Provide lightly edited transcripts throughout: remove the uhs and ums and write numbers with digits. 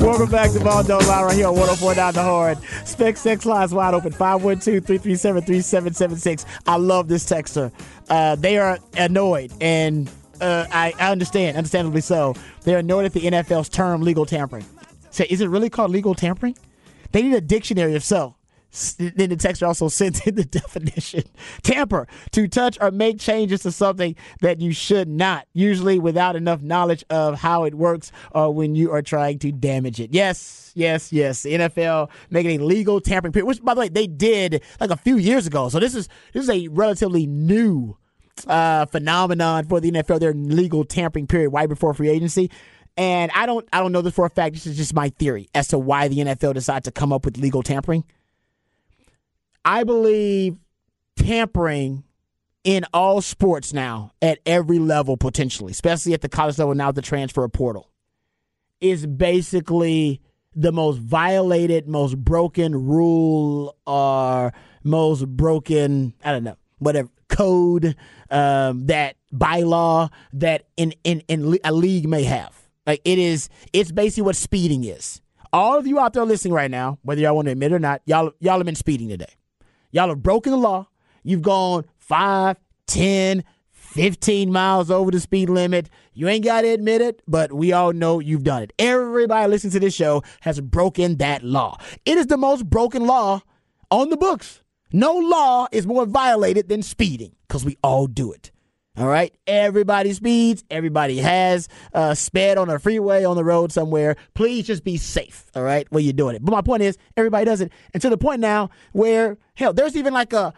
Welcome back to Ball Don't Lie right here on 104.9 The Horn. Specs text lines wide open, 512-337-3776. I love this texter. They are annoyed, and I understand, understandably so. They're annoyed at the NFL's term legal tampering. So is it really called legal tampering? They need a dictionary if so. Then the texter also sent in the definition. Tamper, to touch or make changes to something that you should not, usually without enough knowledge of how it works or when you are trying to damage it. Yes. The NFL making a legal tampering period, which, by the way, they did like a few years ago. So this is a relatively new phenomenon for the NFL, their legal tampering period right before free agency. And I don't know this for a fact. This is just my theory as to why the NFL decided to come up with legal tampering. I believe tampering in all sports now at every level potentially, especially at the college level now with the transfer portal, is basically the most violated, most broken rule or most broken, I don't know, whatever, code, that bylaw that in a league may have. Like it's basically what speeding is. All of you out there listening right now, whether y'all want to admit it or not, y'all have been speeding today. Y'all have broken the law. You've gone 5, 10, 15 miles over the speed limit. You ain't got to admit it, but we all know you've done it. Everybody listening to this show has broken that law. It is the most broken law on the books. No law is more violated than speeding because we all do it. All right? Everybody speeds. Everybody has sped on a freeway, on the road somewhere. Please just be safe, all right, when you're doing it. But my point is, everybody does it. And to the point now where, hell, there's even like an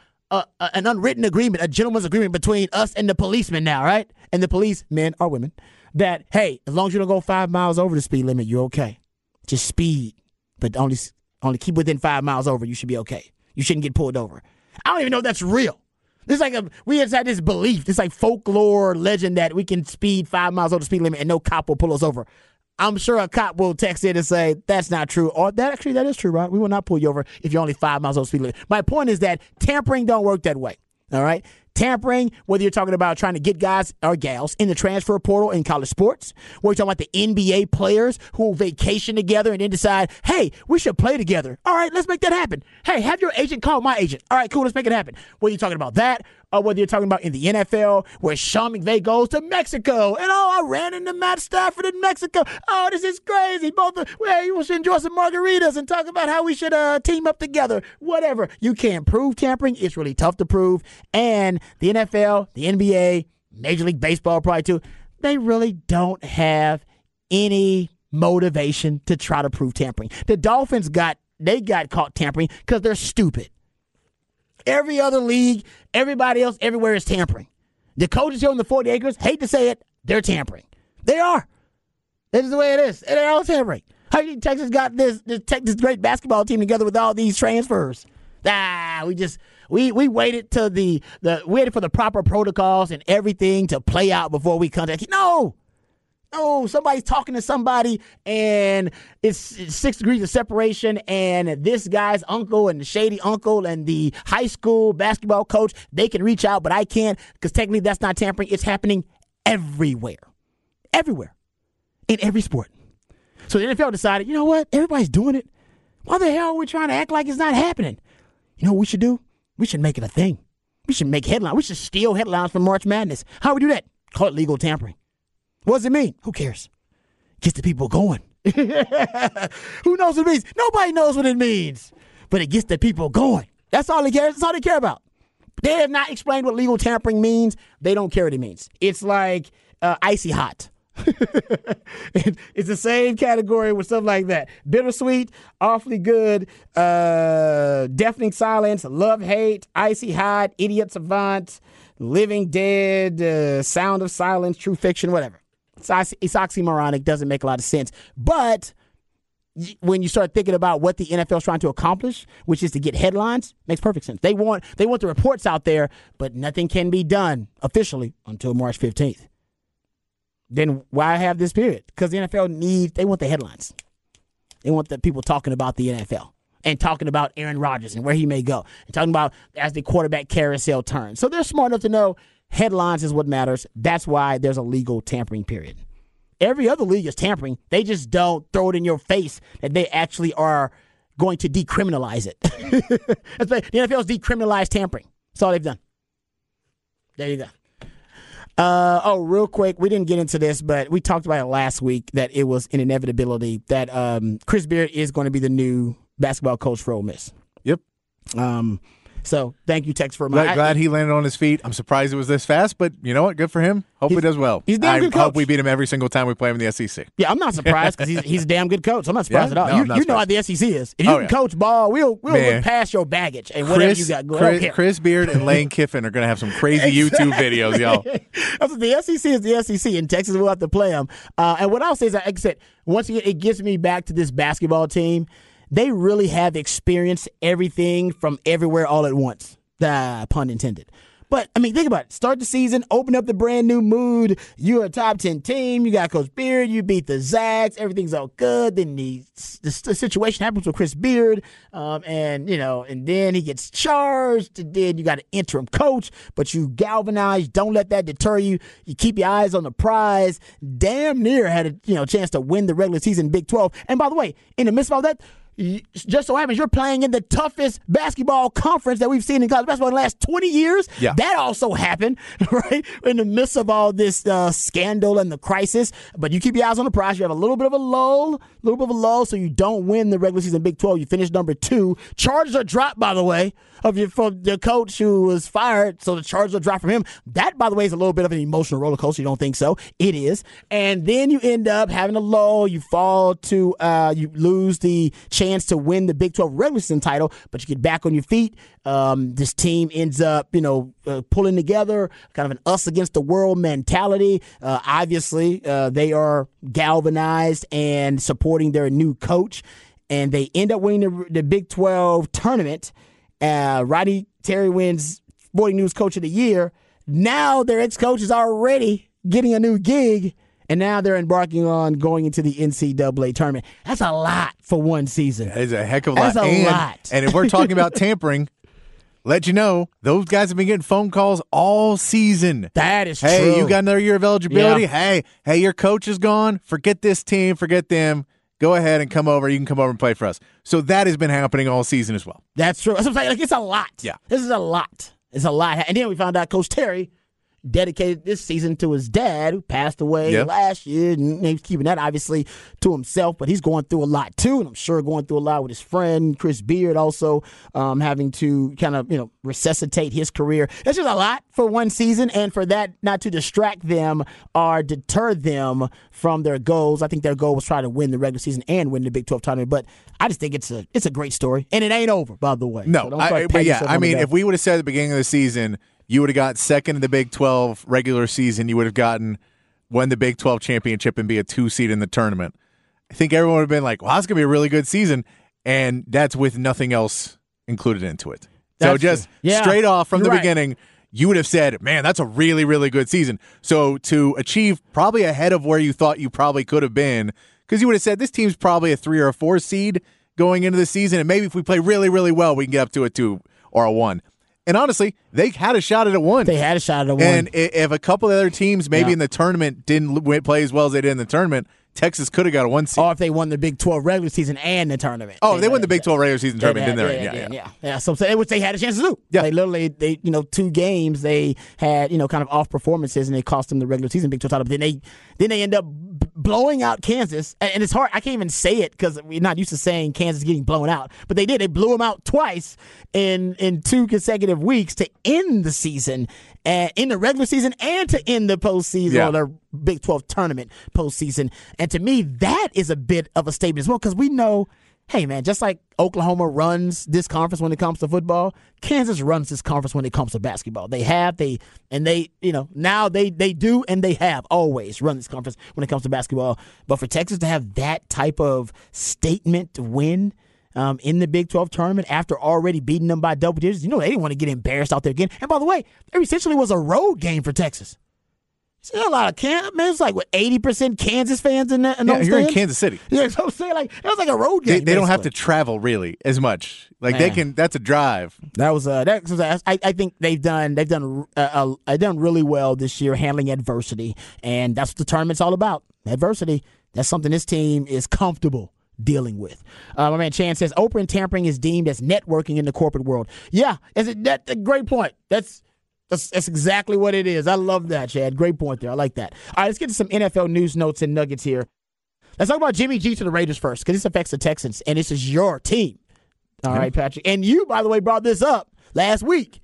unwritten agreement, a gentleman's agreement between us and the policemen now, right? And the police, men or women, that, hey, as long as you don't go 5 miles over the speed limit, you're okay. Just speed. But only keep within 5 miles over, you should be okay. You shouldn't get pulled over. I don't even know if that's real. It's like we just had this belief, this like folklore legend that we can speed 5 miles over the speed limit and no cop will pull us over. I'm sure a cop will text in and say, that's not true. Or that is true, right? We will not pull you over if you're only 5 miles over the speed limit. My point is that tampering don't work that way. All right. Tampering, whether you're talking about trying to get guys or gals in the transfer portal in college sports, where you're talking about the NBA players who vacation together and then decide, hey, we should play together. All right, let's make that happen. Hey, have your agent call my agent. All right, cool, let's make it happen. Whether you're talking about that or whether you're talking about in the NFL where Sean McVay goes to Mexico and, oh, I ran into Matt Stafford in Mexico. Oh, this is crazy. Hey, we should enjoy some margaritas and talk about how we should team up together. Whatever. You can't prove tampering. It's really tough to prove. And the NFL, the NBA, Major League Baseball probably too, they really don't have any motivation to try to prove tampering. The Dolphins got caught tampering because they're stupid. Every other league, everybody else, everywhere is tampering. The coaches here on the 40 Acres, hate to say it, they're tampering. They are. This is the way it is. They're all tampering. How do you think Texas got this great basketball team together with all these transfers? We waited till waited for the proper protocols and everything to play out before we contact you. No, somebody's talking to somebody and it's 6 degrees of separation and this guy's uncle and the shady uncle and the high school basketball coach, they can reach out, but I can't because technically that's not tampering. It's happening everywhere, in every sport. So the NFL decided, you know what? Everybody's doing it. Why the hell are we trying to act like it's not happening? You know what we should do? We should make it a thing. We should make headlines. We should steal headlines from March Madness. How do we do that? Call it legal tampering. What does it mean? Who cares? Gets the people going. Who knows what it means? Nobody knows what it means. But it gets the people going. That's all they care. That's all they care about. They have not explained what legal tampering means. They don't care what it means. It's like Icy Hot. It's the same category with stuff like that. Bittersweet, awfully good, deafening silence, love, hate, icy hot, idiot savant, living dead, sound of silence, true fiction, whatever. It's oxymoronic, doesn't make a lot of sense. But when you start thinking about what the NFL is trying to accomplish, which is to get headlines, makes perfect sense. They want the reports out there, but nothing can be done officially until March 15th. Then why have this period? Because the NFL they want the headlines. They want the people talking about the NFL and talking about Aaron Rodgers and where he may go and talking about as the quarterback carousel turns. So they're smart enough to know headlines is what matters. That's why there's a legal tampering period. Every other league is tampering. They just don't throw it in your face that they actually are going to decriminalize it. That's why the NFL's decriminalized tampering. That's all they've done. There you go. Real quick, we didn't get into this, but we talked about it last week that it was an inevitability that Chris Beard is going to be the new basketball coach for Ole Miss. Yep. So thank you, Tex, for glad he landed on his feet. I'm surprised it was this fast, but you know what? Good for him. Hope he does well. He's a damn good coach. I hope we beat him every single time we play him in the SEC. Yeah, I'm not surprised because he's a damn good coach. I'm not surprised at all. No, you know how the SEC is. If you can coach ball, we'll look past your baggage and whatever you got going on. Chris Beard and Lane Kiffin are going to have some crazy YouTube videos, y'all. The SEC is the SEC, and Texas will have to play them. And what I'll say is, like I said, once again, it gets me back to this basketball team. They really have experienced everything from everywhere all at once, pun intended. But, I mean, think about it. Start the season, open up the brand-new mood. You're a top-10 team. You got Coach Beard. You beat the Zags. Everything's all good. Then the situation happens with Chris Beard, and then he gets charged. And then you got an interim coach, but you galvanize. Don't let that deter you. You keep your eyes on the prize. Damn near had a chance to win the regular season Big 12. And, by the way, in the midst of all that, just so happens you're playing in the toughest basketball conference that we've seen in college basketball in the last 20 years. Yeah. That also happened, right, in the midst of all this scandal and the crisis. But you keep your eyes on the prize. You have a little bit of a lull, so you don't win the regular season Big 12. You finish number 2. Charges are dropped, by the way, from the coach who was fired, so the charges are dropped from him. That, by the way, is a little bit of an emotional roller coaster. You don't think so? It is. And then you end up having a lull. You fall to you lose the chance to win the Big 12 regular season title, but you get back on your feet. This team ends up, pulling together, kind of an us against the world mentality. Obviously, they are galvanized and supporting their new coach, and they end up winning the Big 12 tournament. Roddy Terry wins Sporting News Coach of the Year. Now their ex-coach is already getting a new gig, and now they're embarking on going into the NCAA tournament. That's a lot for one season. That is a heck of a lot. And if we're talking about tampering, let you know, those guys have been getting phone calls all season. That is true. Hey, you got another year of eligibility? Yeah. Hey, your coach is gone. Forget this team. Forget them. Go ahead and come over. You can come over and play for us. So that has been happening all season as well. That's true. That's what I'm saying. It's a lot. Yeah. This is a lot. It's a lot. And then we found out Coach Terry dedicated this season to his dad, who passed away last year. And he's keeping that, obviously, to himself. But he's going through a lot, too. And I'm sure going through a lot with his friend, Chris Beard, also having to kind of, resuscitate his career. That's just a lot for one season. And for that not to distract them or deter them from their goals. I think their goal was try to win the regular season and win the Big 12 tournament. But I just think it's a great story. And it ain't over, by the way. No, so if we would have said at the beginning of the season, you would have got second in the Big 12 regular season, you would have won the Big 12 championship and be a 2 seed in the tournament. I think everyone would have been like, well, that's going to be a really good season. And that's with nothing else included into it. So just straight off from the beginning, you would have said, man, that's a really, really good season. So to achieve probably ahead of where you thought you probably could have been, because you would have said this team's probably a 3 or a 4 seed going into the season, and maybe if we play really, really well, we can get up to a 2 or a 1. And honestly, they had a shot at a 1. They had a shot at a 1. And if a couple of other teams maybe in the tournament didn't play as well as they did in the tournament, Texas could have got a 1 seed. Or if they won the Big 12 regular season and the tournament. Oh, they won the Big 12 regular season tournament, didn't they? Yeah. So which they had a chance to do. Yeah. They literally, 2 games they had, kind of off performances, and it cost them the regular season Big 12 title. But then they end up blowing out Kansas, and it's hard. I can't even say it because we're not used to saying Kansas getting blown out. But they did. They blew them out twice in 2 consecutive weeks to end the season. in the regular season and to end the postseason or the Big 12 tournament postseason. And to me, that is a bit of a statement as well, because we know, hey, man, just like Oklahoma runs this conference when it comes to football, Kansas runs this conference when it comes to basketball. They have always run this conference when it comes to basketball. But for Texas to have that type of statement win in the Big 12 tournament after already beating them by double digits, they didn't want to get embarrassed out there again. And by the way, there essentially was a road game for Texas. There's a lot of Kansas, man. It's like 80% Kansas fans in that. You're in Kansas City. Yeah, so I'm saying that was like a road game. They don't have to travel really as much. They can. That's a drive. I think they've done really well this year handling adversity, and that's what the tournament's all about. Adversity. That's something this team is comfortable dealing with. My man Chan says open tampering is deemed as networking in the corporate world. Yeah, that's a great point. That's exactly what it is. I love that, Chad. Great point there. I like that. All right, let's get to some NFL news, notes, and nuggets here. Let's talk about Jimmy G to the Raiders first, because this affects the Texans, and this is your team. All right, Patrick. And you, by the way, brought this up last week,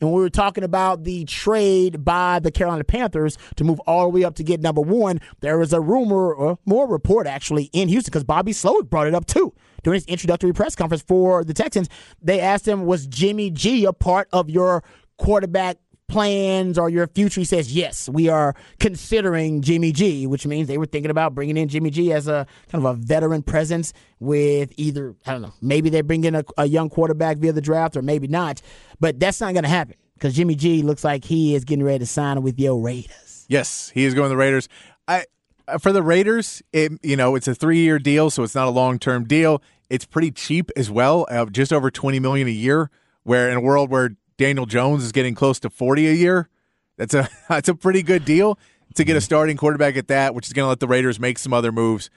and we were talking about the trade by the Carolina Panthers to move all the way up to get number one. There was a rumor, or more report, actually, in Houston, because Bobby Slowick brought it up, too. During his introductory press conference for the Texans, they asked him, was Jimmy G a part of your quarterback plans or your future? He says, yes, we are considering Jimmy G, which means they were thinking about bringing in Jimmy G as a kind of a veteran presence with either, I don't know, maybe they're bringing a young quarterback via the draft or maybe not, but that's not going to happen because Jimmy G looks like he is getting ready to sign with your Raiders. Yes, he is going to the Raiders. For the Raiders, it's a 3-year deal, so it's not a long-term deal. It's pretty cheap as well, just over $20 million a year, where in a world where Daniel Jones is getting close to 40 a year. That's a pretty good deal to get a starting quarterback at that, which is going to let the Raiders make some other moves.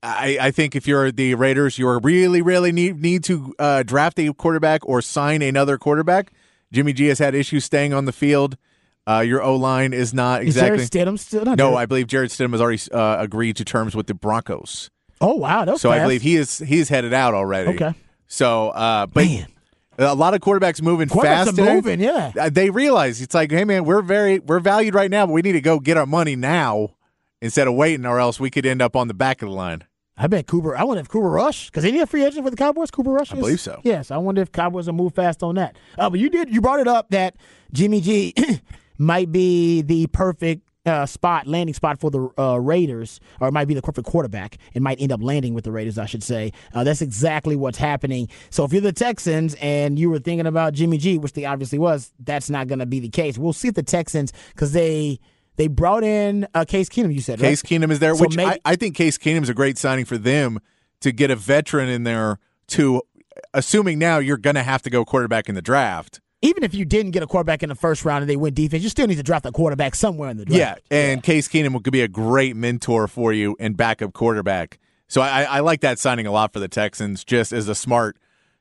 I think if you're the Raiders, you really, really need to draft a quarterback or sign another quarterback. Jimmy G has had issues staying on the field. Your O-line is not exactly. Is Jared Stidham still not? No, I believe Jared Stidham has already agreed to terms with the Broncos. Oh wow, that's so fast. I believe he's headed out already. Okay, so but. Man. A lot of quarterbacks moving fast. Quarterbacks are moving, yeah. They realize it's like, hey, man, we're valued right now, but we need to go get our money now instead of waiting, or else we could end up on the back of the line. I bet I wonder if Cooper Rush, because isn't he a free agent for the Cowboys? Cooper Rush is? I believe so. Yes, I wonder if Cowboys will move fast on that. But you brought it up that Jimmy G might be the perfect landing spot for the Raiders, or it might be the perfect quarterback. It might end up landing with the Raiders, I should say. That's exactly what's happening. So if you're the Texans and you were thinking about Jimmy G, which they obviously was, that's not going to be the case. We'll see if the Texans, because they brought in Case Keenum, you said, right? Case Keenum is there, so which I think Case Keenum's a great signing for them to get a veteran in there to, assuming now you're going to have to go quarterback in the draft. Even if you didn't get a quarterback in the first round and they went defense, you still need to draft a quarterback somewhere in the draft. Yeah, and Case Keenum could be a great mentor for you and backup quarterback. So I like that signing a lot for the Texans, just as a smart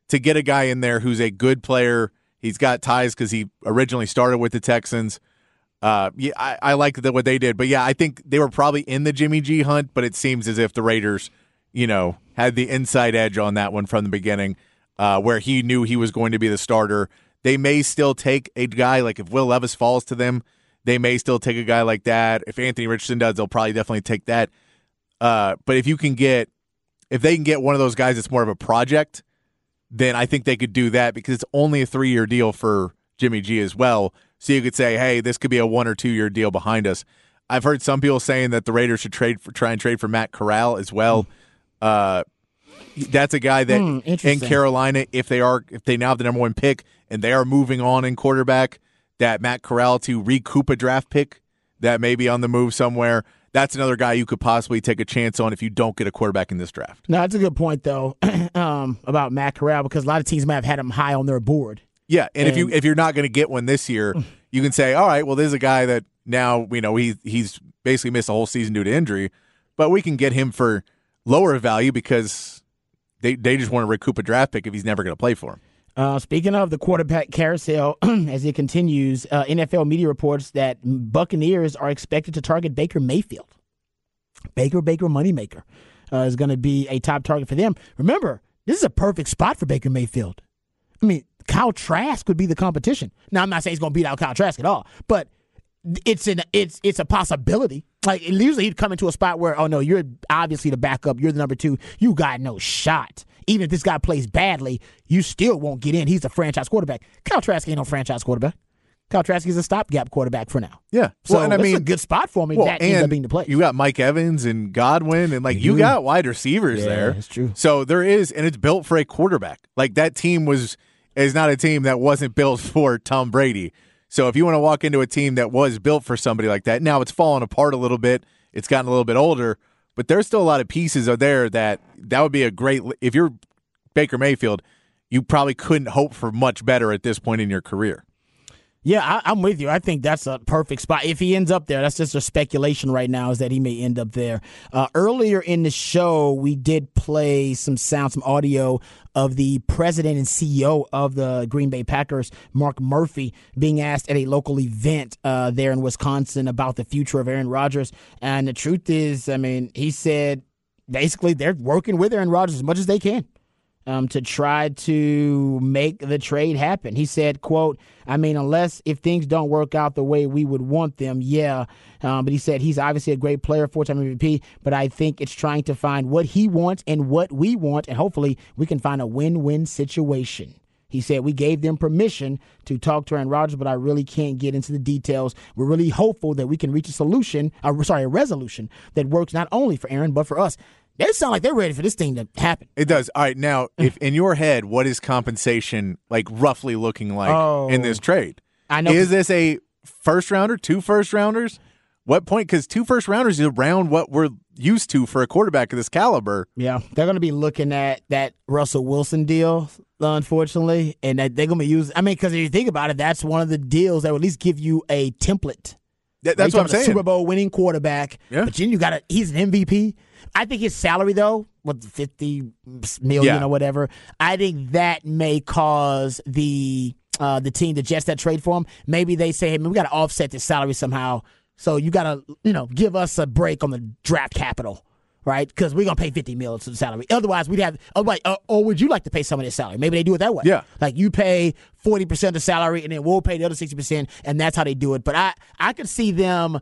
to get a guy in there who's a good player. He's got ties because he originally started with the Texans. I like what they did. But, yeah, I think they were probably in the Jimmy G hunt, but it seems as if the Raiders, had the inside edge on that one from the beginning where he knew he was going to be the starter. They may still take a guy, like if Will Levis falls to them, they may still take a guy like that. If Anthony Richardson does, they'll probably definitely take that. But if they can get one of those guys that's more of a project, then I think they could do that because it's only a 3-year deal for Jimmy G as well. So you could say, hey, this could be a 1 or 2-year deal behind us. I've heard some people saying that the Raiders should try and trade for Matt Corral as well. That's a guy that in Carolina, if they now have the number one pick and they are moving on in quarterback, that Matt Corral to recoup a draft pick that may be on the move somewhere. That's another guy you could possibly take a chance on if you don't get a quarterback in this draft. No, that's a good point though about Matt Corral because a lot of teams might have had him high on their board. Yeah, and if you're not going to get one this year, you can say, all right, well, there's a guy that now he's basically missed a whole season due to injury, but we can get him for lower value because they just want to recoup a draft pick if he's never going to play for him. Speaking of the quarterback carousel, as it continues, NFL media reports that Buccaneers are expected to target Baker Mayfield. Baker Moneymaker is going to be a top target for them. Remember, this is a perfect spot for Baker Mayfield. I mean, Kyle Trask would be the competition. Now, I'm not saying he's going to beat out Kyle Trask at all, but it's a possibility. Like, usually he'd come into a spot where, oh, no, you're obviously the backup. You're the number two. You got no shot. Even if this guy plays badly, you still won't get in. He's a franchise quarterback. Kyle Trask ain't no franchise quarterback. Kyle Trask is a stopgap quarterback for now. Yeah. So well, and I mean, a good spot for him if that ends up being the play. You got Mike Evans and Godwin, and, like, you got wide receivers there. That's true. So there is, and it's built for a quarterback. Like, that team is not a team that wasn't built for Tom Brady. So if you want to walk into a team that was built for somebody like that, now it's fallen apart a little bit. It's gotten a little bit older. But there's still a lot of pieces there that would be a great – if you're Baker Mayfield, you probably couldn't hope for much better at this point in your career. Yeah, I'm with you. I think that's a perfect spot. If he ends up there, that's just a speculation right now, is that he may end up there. Earlier in the show, we did play some sound, some audio of the president and CEO of the Green Bay Packers, Mark Murphy, being asked at a local event there in Wisconsin about the future of Aaron Rodgers. And the truth is, I mean, he said basically they're working with Aaron Rodgers as much as they can. To try to make the trade happen. He said, quote, I mean, unless if things don't work out the way we would want them, yeah. But he said he's obviously a great player, four-time MVP, but I think it's trying to find what he wants and what we want, and hopefully we can find a win-win situation. He said, we gave them permission to talk to Aaron Rodgers, but I really can't get into the details. We're really hopeful that we can reach a resolution that works not only for Aaron, but for us. They sound like they're ready for this thing to happen. It does. All right, now, if in your head, what is compensation like roughly looking like in this trade? I know. Is this a first-rounder, two first-rounders? What point? Because two first-rounders is around what we're used to for a quarterback of this caliber. Yeah, they're going to be looking at that Russell Wilson deal, unfortunately, and that they're going to be using – I mean, because if you think about it, that's one of the deals that will at least give you a template. That's what I'm saying. Super Bowl winning quarterback, but then you got he's an MVP. I think his salary, though, what, $50 million or whatever, I think that may cause the team, the Jets that trade for him, maybe they say, hey, man, we got to offset this salary somehow, so you got to, give us a break on the draft capital, right? Because we're going to pay $50 million to the salary. Otherwise, we'd have, or would you like to pay some of this salary? Maybe they do it that way. Yeah. Like, you pay 40% of the salary, and then we'll pay the other 60%, and that's how they do it. But I could see them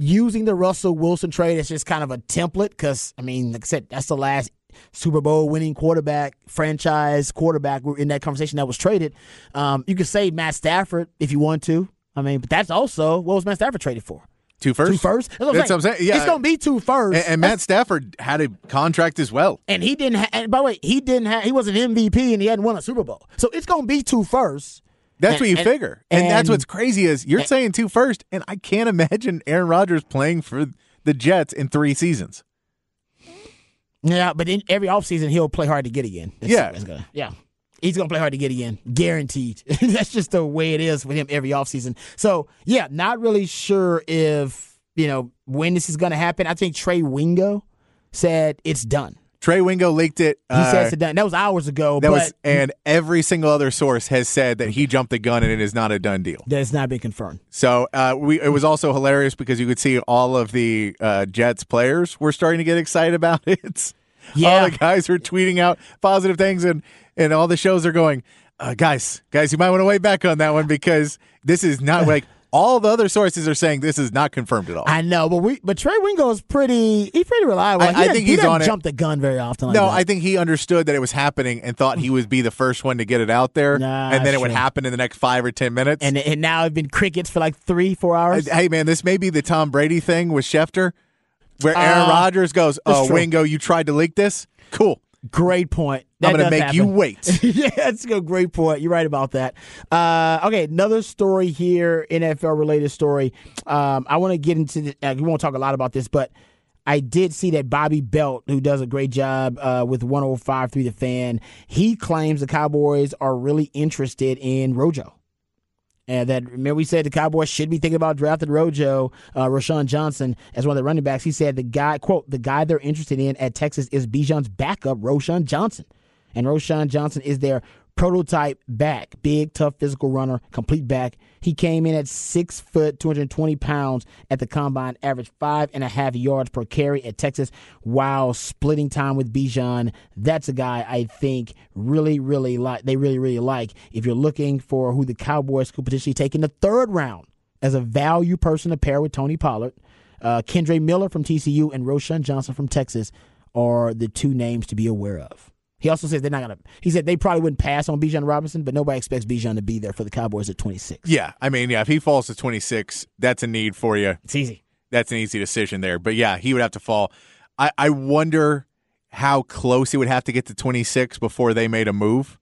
using the Russell Wilson trade as just kind of a template because, I mean, like I said, that's the last Super Bowl winning quarterback, franchise quarterback in that conversation that was traded. You could say Matt Stafford if you want to. I mean, but that's also, what was Matt Stafford traded for? Two firsts? That's what I'm saying. Yeah. It's going to be two firsts. And Matt Stafford had a contract as well. And he didn't have, by the way, he was an MVP and he hadn't won a Super Bowl. So it's going to be two firsts. That's what you figure. And that's what's crazy is you're saying two first, and I can't imagine Aaron Rodgers playing for the Jets in 3 seasons. Yeah, but in every offseason, he'll play hard to get again. He's going to play hard to get again, guaranteed. That's just the way it is with him every offseason. So, yeah, not really sure if, when this is going to happen. I think Trey Wingo said it's done. Trey Wingo leaked it. He says it's done. That was hours ago. And every single other source has said that he jumped the gun and it is not a done deal. That has not been confirmed. So it was also hilarious because you could see all of the Jets players were starting to get excited about it. Yeah. All the guys were tweeting out positive things and all the shows are going, guys, you might want to weigh back on that one because this is not like – all the other sources are saying this is not confirmed at all. I know, but Trey Wingo is pretty reliable. I think he doesn't jump the gun very often. No, I think he understood that it was happening and thought he would be the first one to get it out there, it would happen in the next 5 or 10 minutes. And now it's been crickets for like 3-4 hours. Hey, man, this may be the Tom Brady thing with Schefter, where Aaron Rodgers goes, "Oh, Wingo, you tried to leak this? Cool. Great point. That I'm going to make you wait." Yeah, that's a great point. You're right about that. Okay, another story here, NFL-related story. I want to get into – we won't talk a lot about this, but I did see that Bobby Belt, who does a great job with 105.3 The Fan, he claims the Cowboys are really interested in Rojo. And that, remember we said the Cowboys should be thinking about drafting Rojo, Roshon Johnson, as one of the running backs. He said the guy, quote, the guy they're interested in at Texas is Bijan's backup, Roshon Johnson. And Roshon Johnson is their prototype back, big, tough, physical runner, complete back. He came in at 6 foot, 220 pounds at the combine, averaged 5.5 yards per carry at Texas while splitting time with Bijan. That's a guy I think really like if you're looking for who the Cowboys could potentially take in the third round as a value person to pair with Tony Pollard. Kendre Miller from TCU and Roshon Johnson from Texas are the two names to be aware of. He also says they're not gonna. He said they probably wouldn't pass on Bijan Robinson, but nobody expects Bijan to be there for the Cowboys at 26. Yeah, I mean, yeah, if he falls to 26, that's a need for you. It's easy. That's an easy decision there. But yeah, he would have to fall. I wonder how close he would have to get to 26 before they made a move.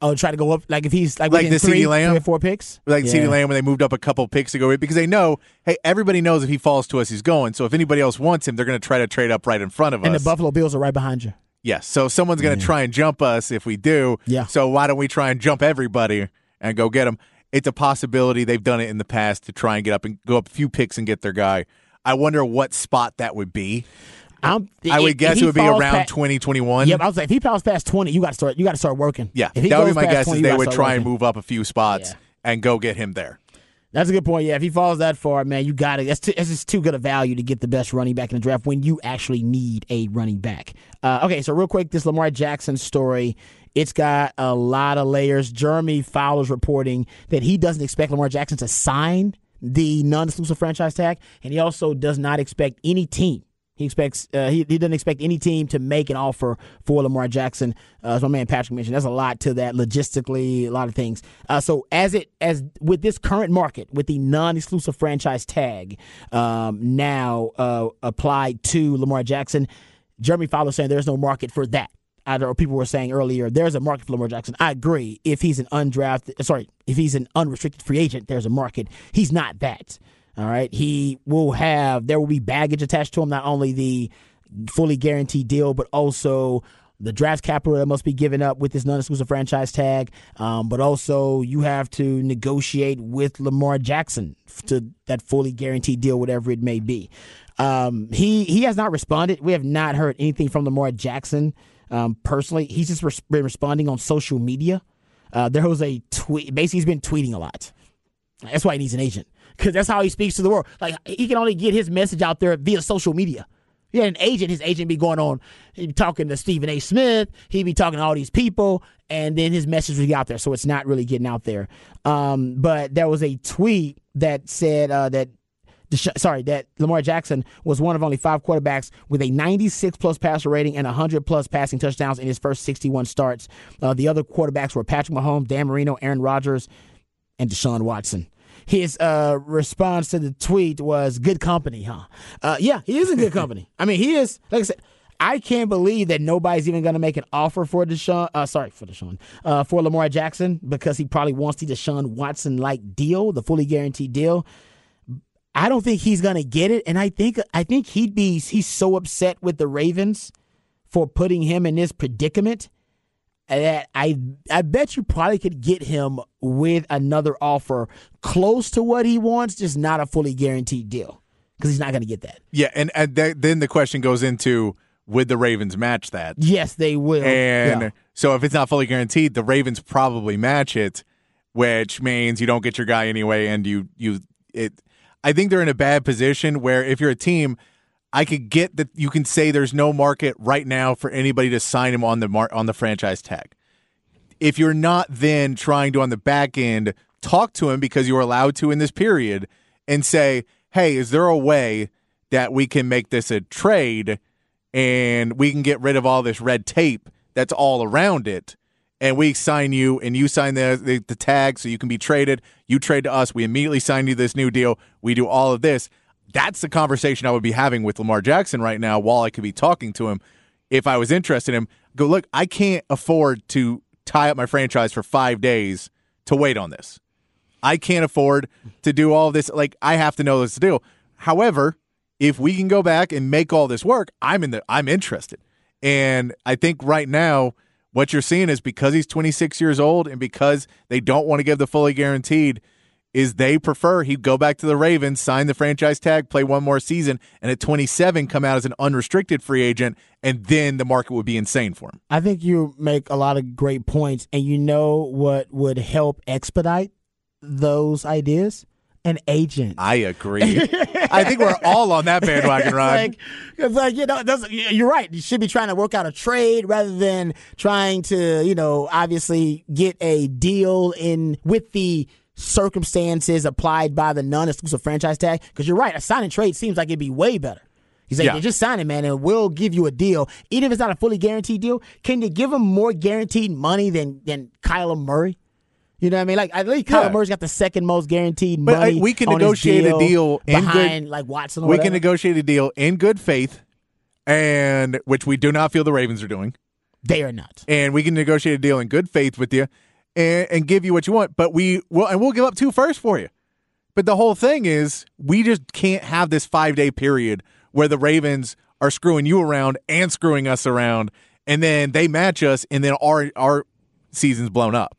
Oh, try to go up like if he's like the CD Lamb 3 or 4 picks, like CD Lamb when they moved up a couple picks ago because they know, hey, everybody knows if he falls to us, he's going. So if anybody else wants him, they're going to try to trade up right in front of us. And the Buffalo Bills are right behind you. Yes, so someone's going to try and jump us if we do. Yeah. So why don't we try and jump everybody and go get them? It's a possibility. They've done it in the past to try and get up and go up a few picks and get their guy. I wonder what spot that would be. I would guess it would be around 20, 21. Yeah, I was like, if he falls past 20, you got to start working. Yeah, that would be my guess. 20, is they would try and move up a few spots and go get him there. That's a good point. Yeah, if he falls that far, man, you got it. That's just too good a value to get the best running back in the draft when you actually need a running back. Okay, so real quick, this Lamar Jackson story, it's got a lot of layers. Jeremy Fowler's reporting that he doesn't expect Lamar Jackson to sign the non-exclusive franchise tag, and he also does not expect any team. He doesn't expect any team to make an offer for Lamar Jackson. As my man Patrick mentioned, there's a lot to that logistically, a lot of things. So with this current market, with the non-exclusive franchise tag now applied to Lamar Jackson, Jeremy Fowler saying there's no market for that. People were saying earlier there's a market for Lamar Jackson. I agree. If he's if he's an unrestricted free agent, there's a market. He's not that. All right, there will be baggage attached to him, not only the fully guaranteed deal, but also the draft capital that must be given up with this non-exclusive franchise tag. But also you have to negotiate with Lamar Jackson to that fully guaranteed deal, whatever it may be. He has not responded. We have not heard anything from Lamar Jackson personally. He's just been responding on social media. There was a tweet. Basically, he's been tweeting a lot. That's why he needs an agent. Because that's how he speaks to the world. Like, he can only get his message out there via social media. He had an agent. His agent be going on, he'd be talking to Stephen A. Smith. He'd be talking to all these people. And then his message would get out there. So it's not really getting out there. But there was a tweet that said that Lamar Jackson was one of only 5 quarterbacks with a 96-plus passer rating and 100-plus passing touchdowns in his first 61 starts. The other quarterbacks were Patrick Mahomes, Dan Marino, Aaron Rodgers, and Deshaun Watson. His response to the tweet was, good company, huh? Yeah, he is in good company. I mean, he is. Like I said, I can't believe that nobody's even going to make an offer for Lamar Jackson because he probably wants the Deshaun Watson-like deal, the fully guaranteed deal. I don't think he's going to get it, and I think he's so upset with the Ravens for putting him in this predicament that I bet you probably could get him with another offer close to what he wants, just not a fully guaranteed deal because he's not going to get that. Yeah, and then the question goes into, would the Ravens match that? Yes, they will. And so if it's not fully guaranteed, the Ravens probably match it, which means you don't get your guy anyway, and you. I think they're in a bad position where if you're a team – I could get that you can say there's no market right now for anybody to sign him on the franchise tag. If you're not then trying to, on the back end, talk to him because you were allowed to in this period and say, hey, is there a way that we can make this a trade and we can get rid of all this red tape that's all around it and we sign you and you sign the tag so you can be traded. You trade to us. We immediately sign you this new deal. We do all of this. That's the conversation I would be having with Lamar Jackson right now while I could be talking to him. If I was interested in him, go, look, I can't afford to tie up my franchise for 5 days to wait on this. I can't afford to do all this. Like, I have to know this deal. However, if we can go back and make all this work, I'm interested. And I think right now what you're seeing is because he's 26 years old and because they don't want to give the fully guaranteed, is they prefer he'd go back to the Ravens, sign the franchise tag, play one more season, and at 27 come out as an unrestricted free agent, and then the market would be insane for him. I think you make a lot of great points, and you know what would help expedite those ideas? An agent. I agree. I think we're all on that bandwagon, Ryan. You're right. You should be trying to work out a trade rather than trying to, obviously get a deal in with the circumstances applied by the non-exclusive franchise tag. Because you're right, a sign and trade seems like it'd be way better. He's like, yeah, just sign it, man, and we'll give you a deal. Even if it's not a fully guaranteed deal, can you give him more guaranteed money than Kyler Murray? You know what I mean? Like, at least Kyler Murray's got the second most guaranteed money. But we can negotiate a deal behind Watson. We can negotiate a deal in good faith, and which we do not feel the Ravens are doing. They are not. And we can negotiate a deal in good faith with you, and give you what you want. But we will, and we'll give up two first for you. But the whole thing is, we just can't have this 5-day period where the Ravens are screwing you around and screwing us around, and then they match us, and then our season's blown up.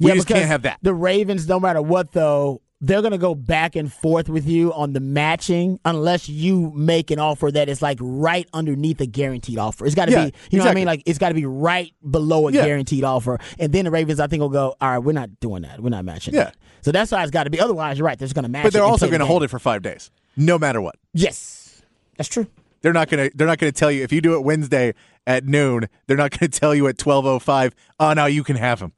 We just can't have that. The Ravens, no matter what, though, they're going to go back and forth with you on the matching unless you make an offer that is, like, right underneath a guaranteed offer. It's got to be, know what I mean? Like, it's got to be right below a guaranteed offer. And then the Ravens, I think, will go, all right, we're not doing that. We're not matching that. So that's why it's got to be. Otherwise, you're right, they're just going to match it. But they're also going to hold it for 5 days, no matter what. Yes, that's true. They're not going to tell you. If you do it Wednesday at noon, they're not going to tell you at 12:05, oh, no, you can have him.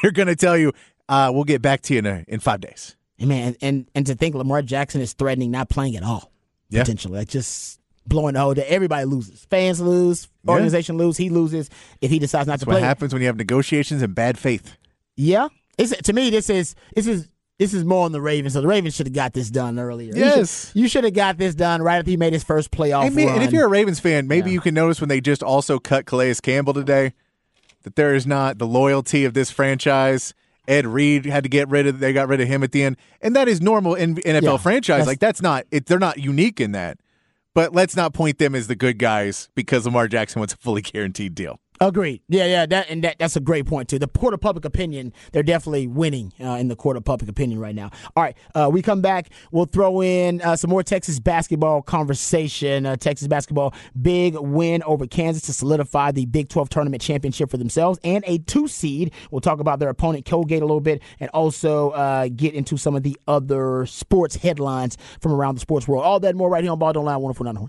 They're going to tell you, we'll get back to you in 5 days. Man, and to think Lamar Jackson is threatening not playing at all, potentially. Like, just blowing the whole day. Everybody loses. Fans lose. Organization lose. He loses if he decides not to play. That's what happens when you have negotiations and bad faith. Yeah. To me, this is more on the Ravens. So the Ravens should have got this done earlier. Yes. You should have got this done right after he made his first playoff run. And if you're a Ravens fan, maybe you can notice when they just also cut Calais Campbell today, that there is not the loyalty of this franchise. Ed Reed they got rid of him at the end. And that is normal in NFL franchise. They're not unique in that. But let's not point them as the good guys because Lamar Jackson wants a fully guaranteed deal. Agreed. Yeah, that's a great point, too. The court of public opinion, they're definitely winning in the court of public opinion right now. All right, we come back. We'll throw in some more Texas basketball conversation. Texas basketball, big win over Kansas to solidify the Big 12 tournament championship for themselves and a 2 seed. We'll talk about their opponent, Colgate, a little bit and also get into some of the other sports headlines from around the sports world. All that and more right here on Ball Don't Lie, 104.9.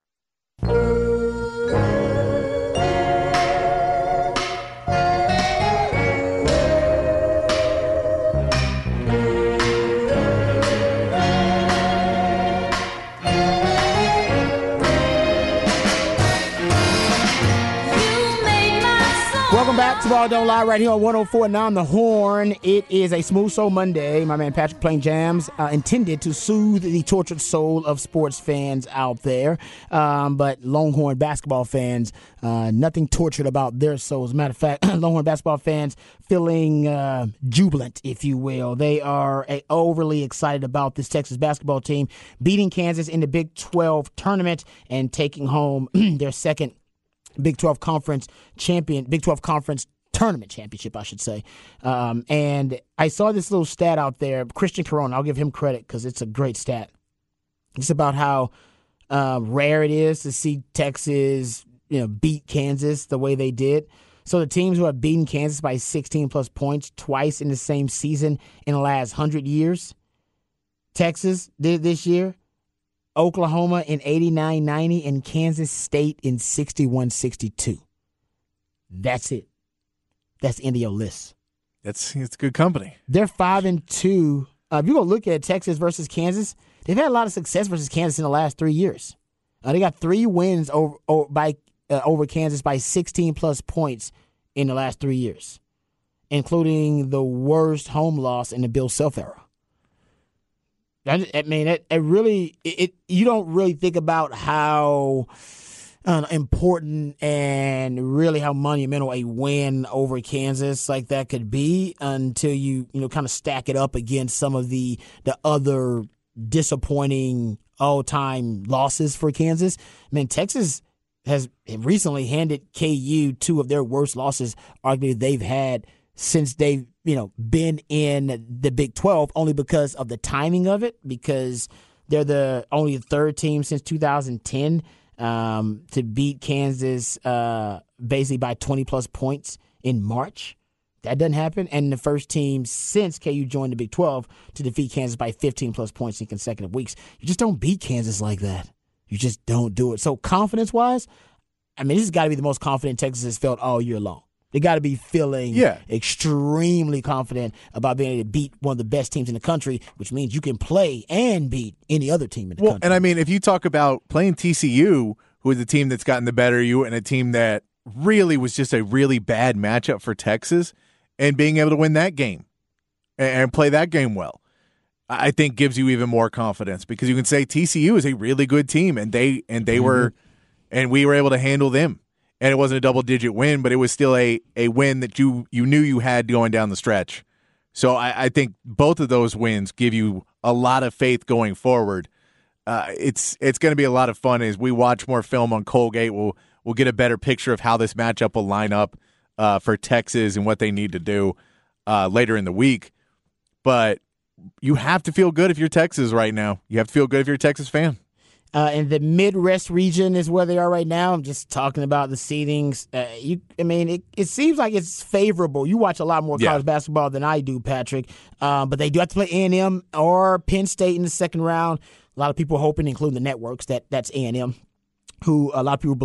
Welcome back to Ball Don't Lie right here on 104.9 The Horn. It is a smooth soul Monday. My man Patrick playing jams intended to soothe the tortured soul of sports fans out there. But Longhorn basketball fans, nothing tortured about their souls. As a matter of fact, Longhorn basketball fans feeling jubilant, if you will. They are overly excited about this Texas basketball team beating Kansas in the Big 12 tournament and taking home their second Big 12 Conference champion, Big 12 Conference tournament championship, I should say. And I saw this little stat out there. Christian Corona, I'll give him credit because it's a great stat. It's about how rare it is to see Texas, beat Kansas the way they did. So the teams who have beaten Kansas by 16-plus points twice in the same season in the last 100 years, Texas did this year. Oklahoma in 89-90, and Kansas State in 61-62. That's it. That's the end of your list. It's good company. They're 5-2. If you go look at Texas versus Kansas, they've had a lot of success versus Kansas in the last 3 years. They got 3 wins over Kansas by 16-plus points in the last 3 years. including the worst home loss in the Bill Self era. I mean, it really you don't really think about how important and really how monumental a win over Kansas like that could be until you kind of stack it up against some of the other disappointing all-time losses for Kansas. I mean, Texas has recently handed KU two of their worst losses, arguably, they've had since they've been in the Big 12, only because of the timing of it, because they're the only third team since 2010 to beat Kansas basically by 20-plus points in March. That doesn't happen. And the first team since KU joined the Big 12 to defeat Kansas by 15-plus points in consecutive weeks. You just don't beat Kansas like that. You just don't do it. So confidence-wise, I mean, this has got to be the most confident Texas has felt all year long. They got to be feeling extremely confident about being able to beat one of the best teams in the country, which means you can play and beat any other team in the country. And, I mean, if you talk about playing TCU, who is a team that's gotten the better of you and a team that really was just a really bad matchup for Texas, and being able to win that game and play that game well, I think gives you even more confidence, because you can say TCU is a really good team, and they mm-hmm. were, and we were able to handle them. And it wasn't a double-digit win, but it was still a win that you knew you had going down the stretch. So I think both of those wins give you a lot of faith going forward. It's going to be a lot of fun. As we watch more film on Colgate, we'll get a better picture of how this matchup will line up for Texas and what they need to do later in the week. But you have to feel good if you're Texas right now. You have to feel good if you're a Texas fan. And the Midwest region is where they are right now. I'm just talking about the seedings. It seems like it's favorable. You watch a lot more college basketball than I do, Patrick. But they do have to play A&M or Penn State in the second round. A lot of people hoping, including the networks, that's A&M, who a lot of people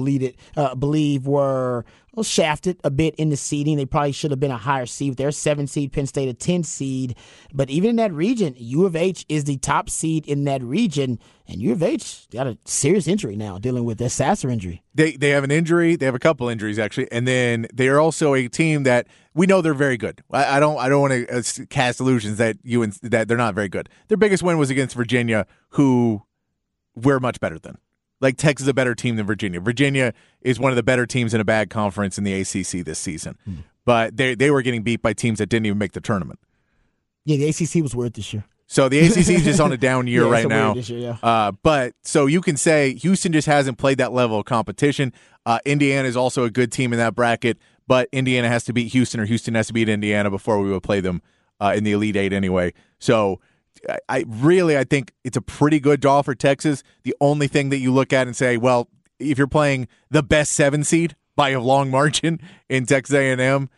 believe were shafted a bit in the seeding. They probably should have been a higher seed. They're 7th seed, Penn State a 10th seed. But even in that region, U of H is the top seed in that region. And U of H got a serious injury now, dealing with that Sasser injury. They have an injury. They have a couple injuries, actually. And then they are also a team that we know they're very good. I don't want to cast illusions that they're not very good. Their biggest win was against Virginia, who we're much better than. Like, Texas is a better team than Virginia. Virginia is one of the better teams in a bad conference in the ACC this season. Mm. But they were getting beat by teams that didn't even make the tournament. Yeah, the ACC was weird this year. So the ACC is just on a down year right now. This year, yeah. But so you can say Houston just hasn't played that level of competition. Indiana is also a good team in that bracket, but Indiana has to beat Houston, or Houston has to beat Indiana before we would play them in the Elite Eight anyway. So I think it's a pretty good draw for Texas. The only thing that you look at and say, well, if you're playing the best 7th seed by a long margin in Texas A&M,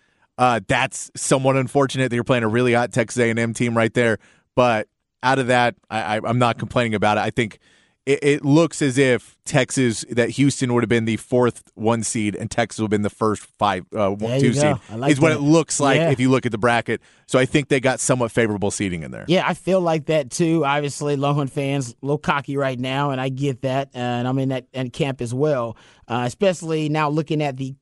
that's somewhat unfortunate that you're playing a really hot Texas A&M team right there. But out of that, I'm not complaining about it. I think it looks as if Houston would have been the 4th 1-seed and Texas would have been the first 5-2-seed is what it looks like if you look at the bracket. So I think they got somewhat favorable seeding in there. Yeah, I feel like that too. Obviously, Longhorn fans a little cocky right now, and I get that, and I'm in that camp as well. Especially now looking at the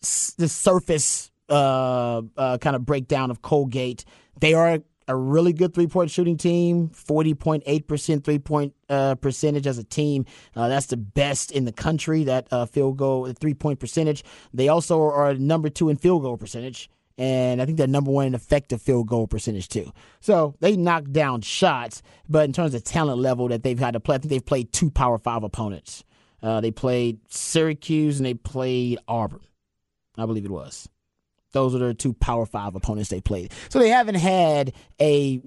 surface kind of breakdown of Colgate. They are a really good three-point shooting team, 40.8% three-point percentage as a team. That's the best in the country, that field goal, three-point percentage. They also are number 2 in field goal percentage, and I think they're number 1 in effective field goal percentage too. So they knock down shots, but in terms of talent level that they've had to play, I think they've played 2 Power 5 opponents. They played Syracuse and they played Auburn, I believe it was. Those are their 2 Power 5 opponents they played. So they haven't had a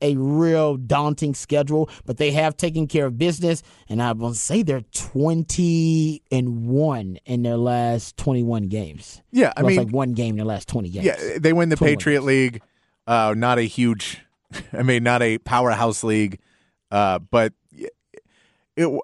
real daunting schedule, but they have taken care of business. And I will say they're 20-1 in their last 21 games. Yeah, I mean, like one game in their last 20 games. Yeah, they win the Patriot League. Not a huge, not a powerhouse league. But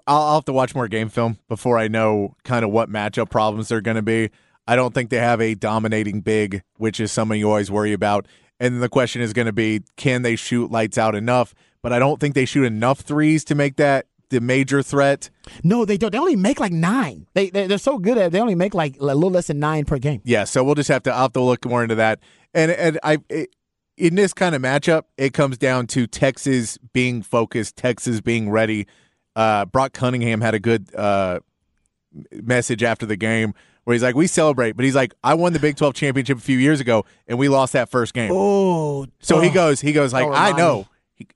I'll have to watch more game film before I know kind of what matchup problems they're going to be. I don't think they have a dominating big, which is something you always worry about. And the question is going to be, can they shoot lights out enough? But I don't think they shoot enough threes to make that the major threat. No, they don't. They only make like 9. They're so good at it. They only make like a little less than 9 per game. Yeah, so I'll have to look more into that. And in this kind of matchup, it comes down to Texas being focused, Texas being ready. Brock Cunningham had a good message after the game where he's like, we celebrate, but he's like, I won the Big 12 championship a few years ago, and we lost that first game. Oh, so he goes like, I know.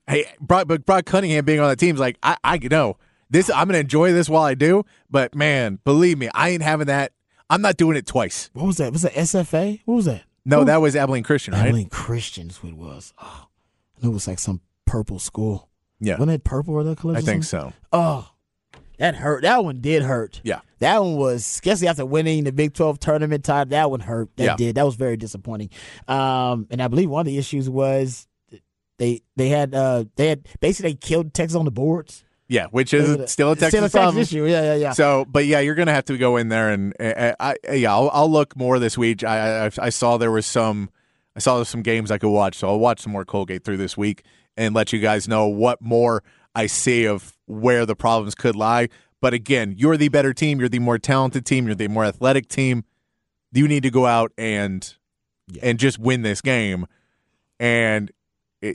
Hey, Brock Cunningham being on the team is like, I know. This, I'm going to enjoy this while I do, but, man, believe me, I ain't having that. I'm not doing it twice. What was that? Was that SFA? What was that? No, that was Abilene Christian, right? Abilene Christian is what it was. Oh, I knew it was like some purple school. Yeah. Wasn't it purple or that color? I think so. Oh, that hurt. That one did hurt. Yeah. That one was, especially after winning the Big 12 tournament title, that one hurt. That did. That was very disappointing. And I believe one of the issues was they killed Texas on the boards. Yeah, which is still a Texas issue. Yeah. So, but yeah, you're gonna have to go in there and I'll look more this week. I saw there was some games I could watch, so I'll watch some more Colgate through this week and let you guys know what more I see of where the problems could lie. But again, you're the better team, you're the more talented team, you're the more athletic team. You need to go out and just win this game, and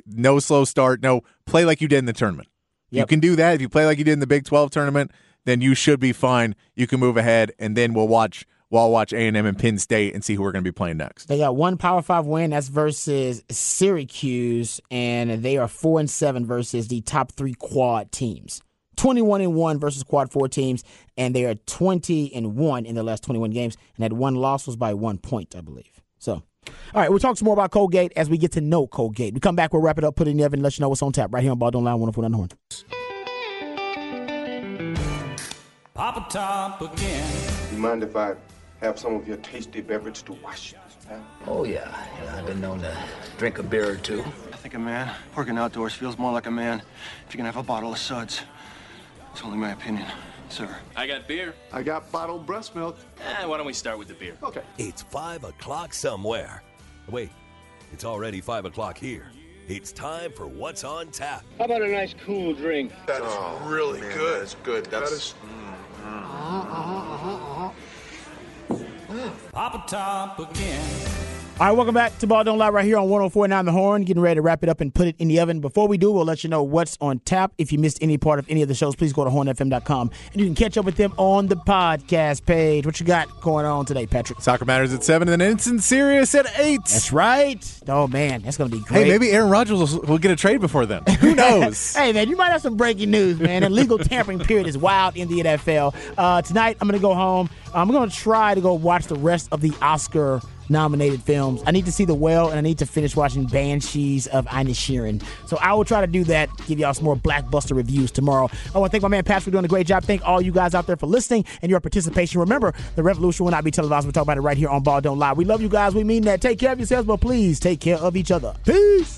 no slow start, no play like you did in the tournament. Yep. You can do that. If you play like you did in the Big 12 tournament, then you should be fine. You can move ahead, and then we'll watch A&M and Penn State and see who we're going to be playing next. They got one Power 5 win. That's versus Syracuse, and they are 4-7 versus the top three quad teams. 21-1 versus quad four teams, and they are 20-1 in their last 21 games, and that one loss was by 1 point, I believe. So, all right, we'll talk some more about Colgate as we get to know Colgate. We come back, we'll wrap it up, put it in the oven, and let you know what's on tap right here on Ball Don't Lie, 104.9 The Horn. Papa Top again. You mind if I have some of your tasty beverage to wash this down? Oh, yeah. I've been known to drink a beer or two. I think a man working outdoors feels more like a man if you can have a bottle of suds. It's only my opinion. Sir, I got beer. I got bottled breast milk. Why don't we start with the beer? Okay. It's 5 o'clock somewhere. Wait, it's already 5 o'clock here. It's time for What's on Tap. How about a nice cool drink? That's really good. That's good. That's... Papa Top again. All right, welcome back to Ball Don't Lie right here on 104.9 The Horn. Getting ready to wrap it up and put it in the oven. Before we do, we'll let you know what's on tap. If you missed any part of any of the shows, please go to hornfm.com. And you can catch up with them on the podcast page. What you got going on today, Patrick? Soccer Matters at 7 and then Instant Serious at 8. That's right. Oh, man, that's going to be great. Hey, maybe Aaron Rodgers will get a trade before then. Who knows? Hey, man, you might have some breaking news, man. The legal tampering period is wild in the NFL. Tonight, I'm going to go home. I'm going to try to go watch the rest of the Oscar nominated films. I need to see The Whale, and I need to finish watching Banshees of Inisherin. So I will try to do that, give y'all some more blockbuster reviews tomorrow. I want to thank my man Patrick for doing a great job. Thank all you guys out there for listening and your participation. Remember, the revolution will not be televised. We'll talk about it right here on Ball Don't Lie. We love you guys. We mean that. Take care of yourselves, but please take care of each other. Peace.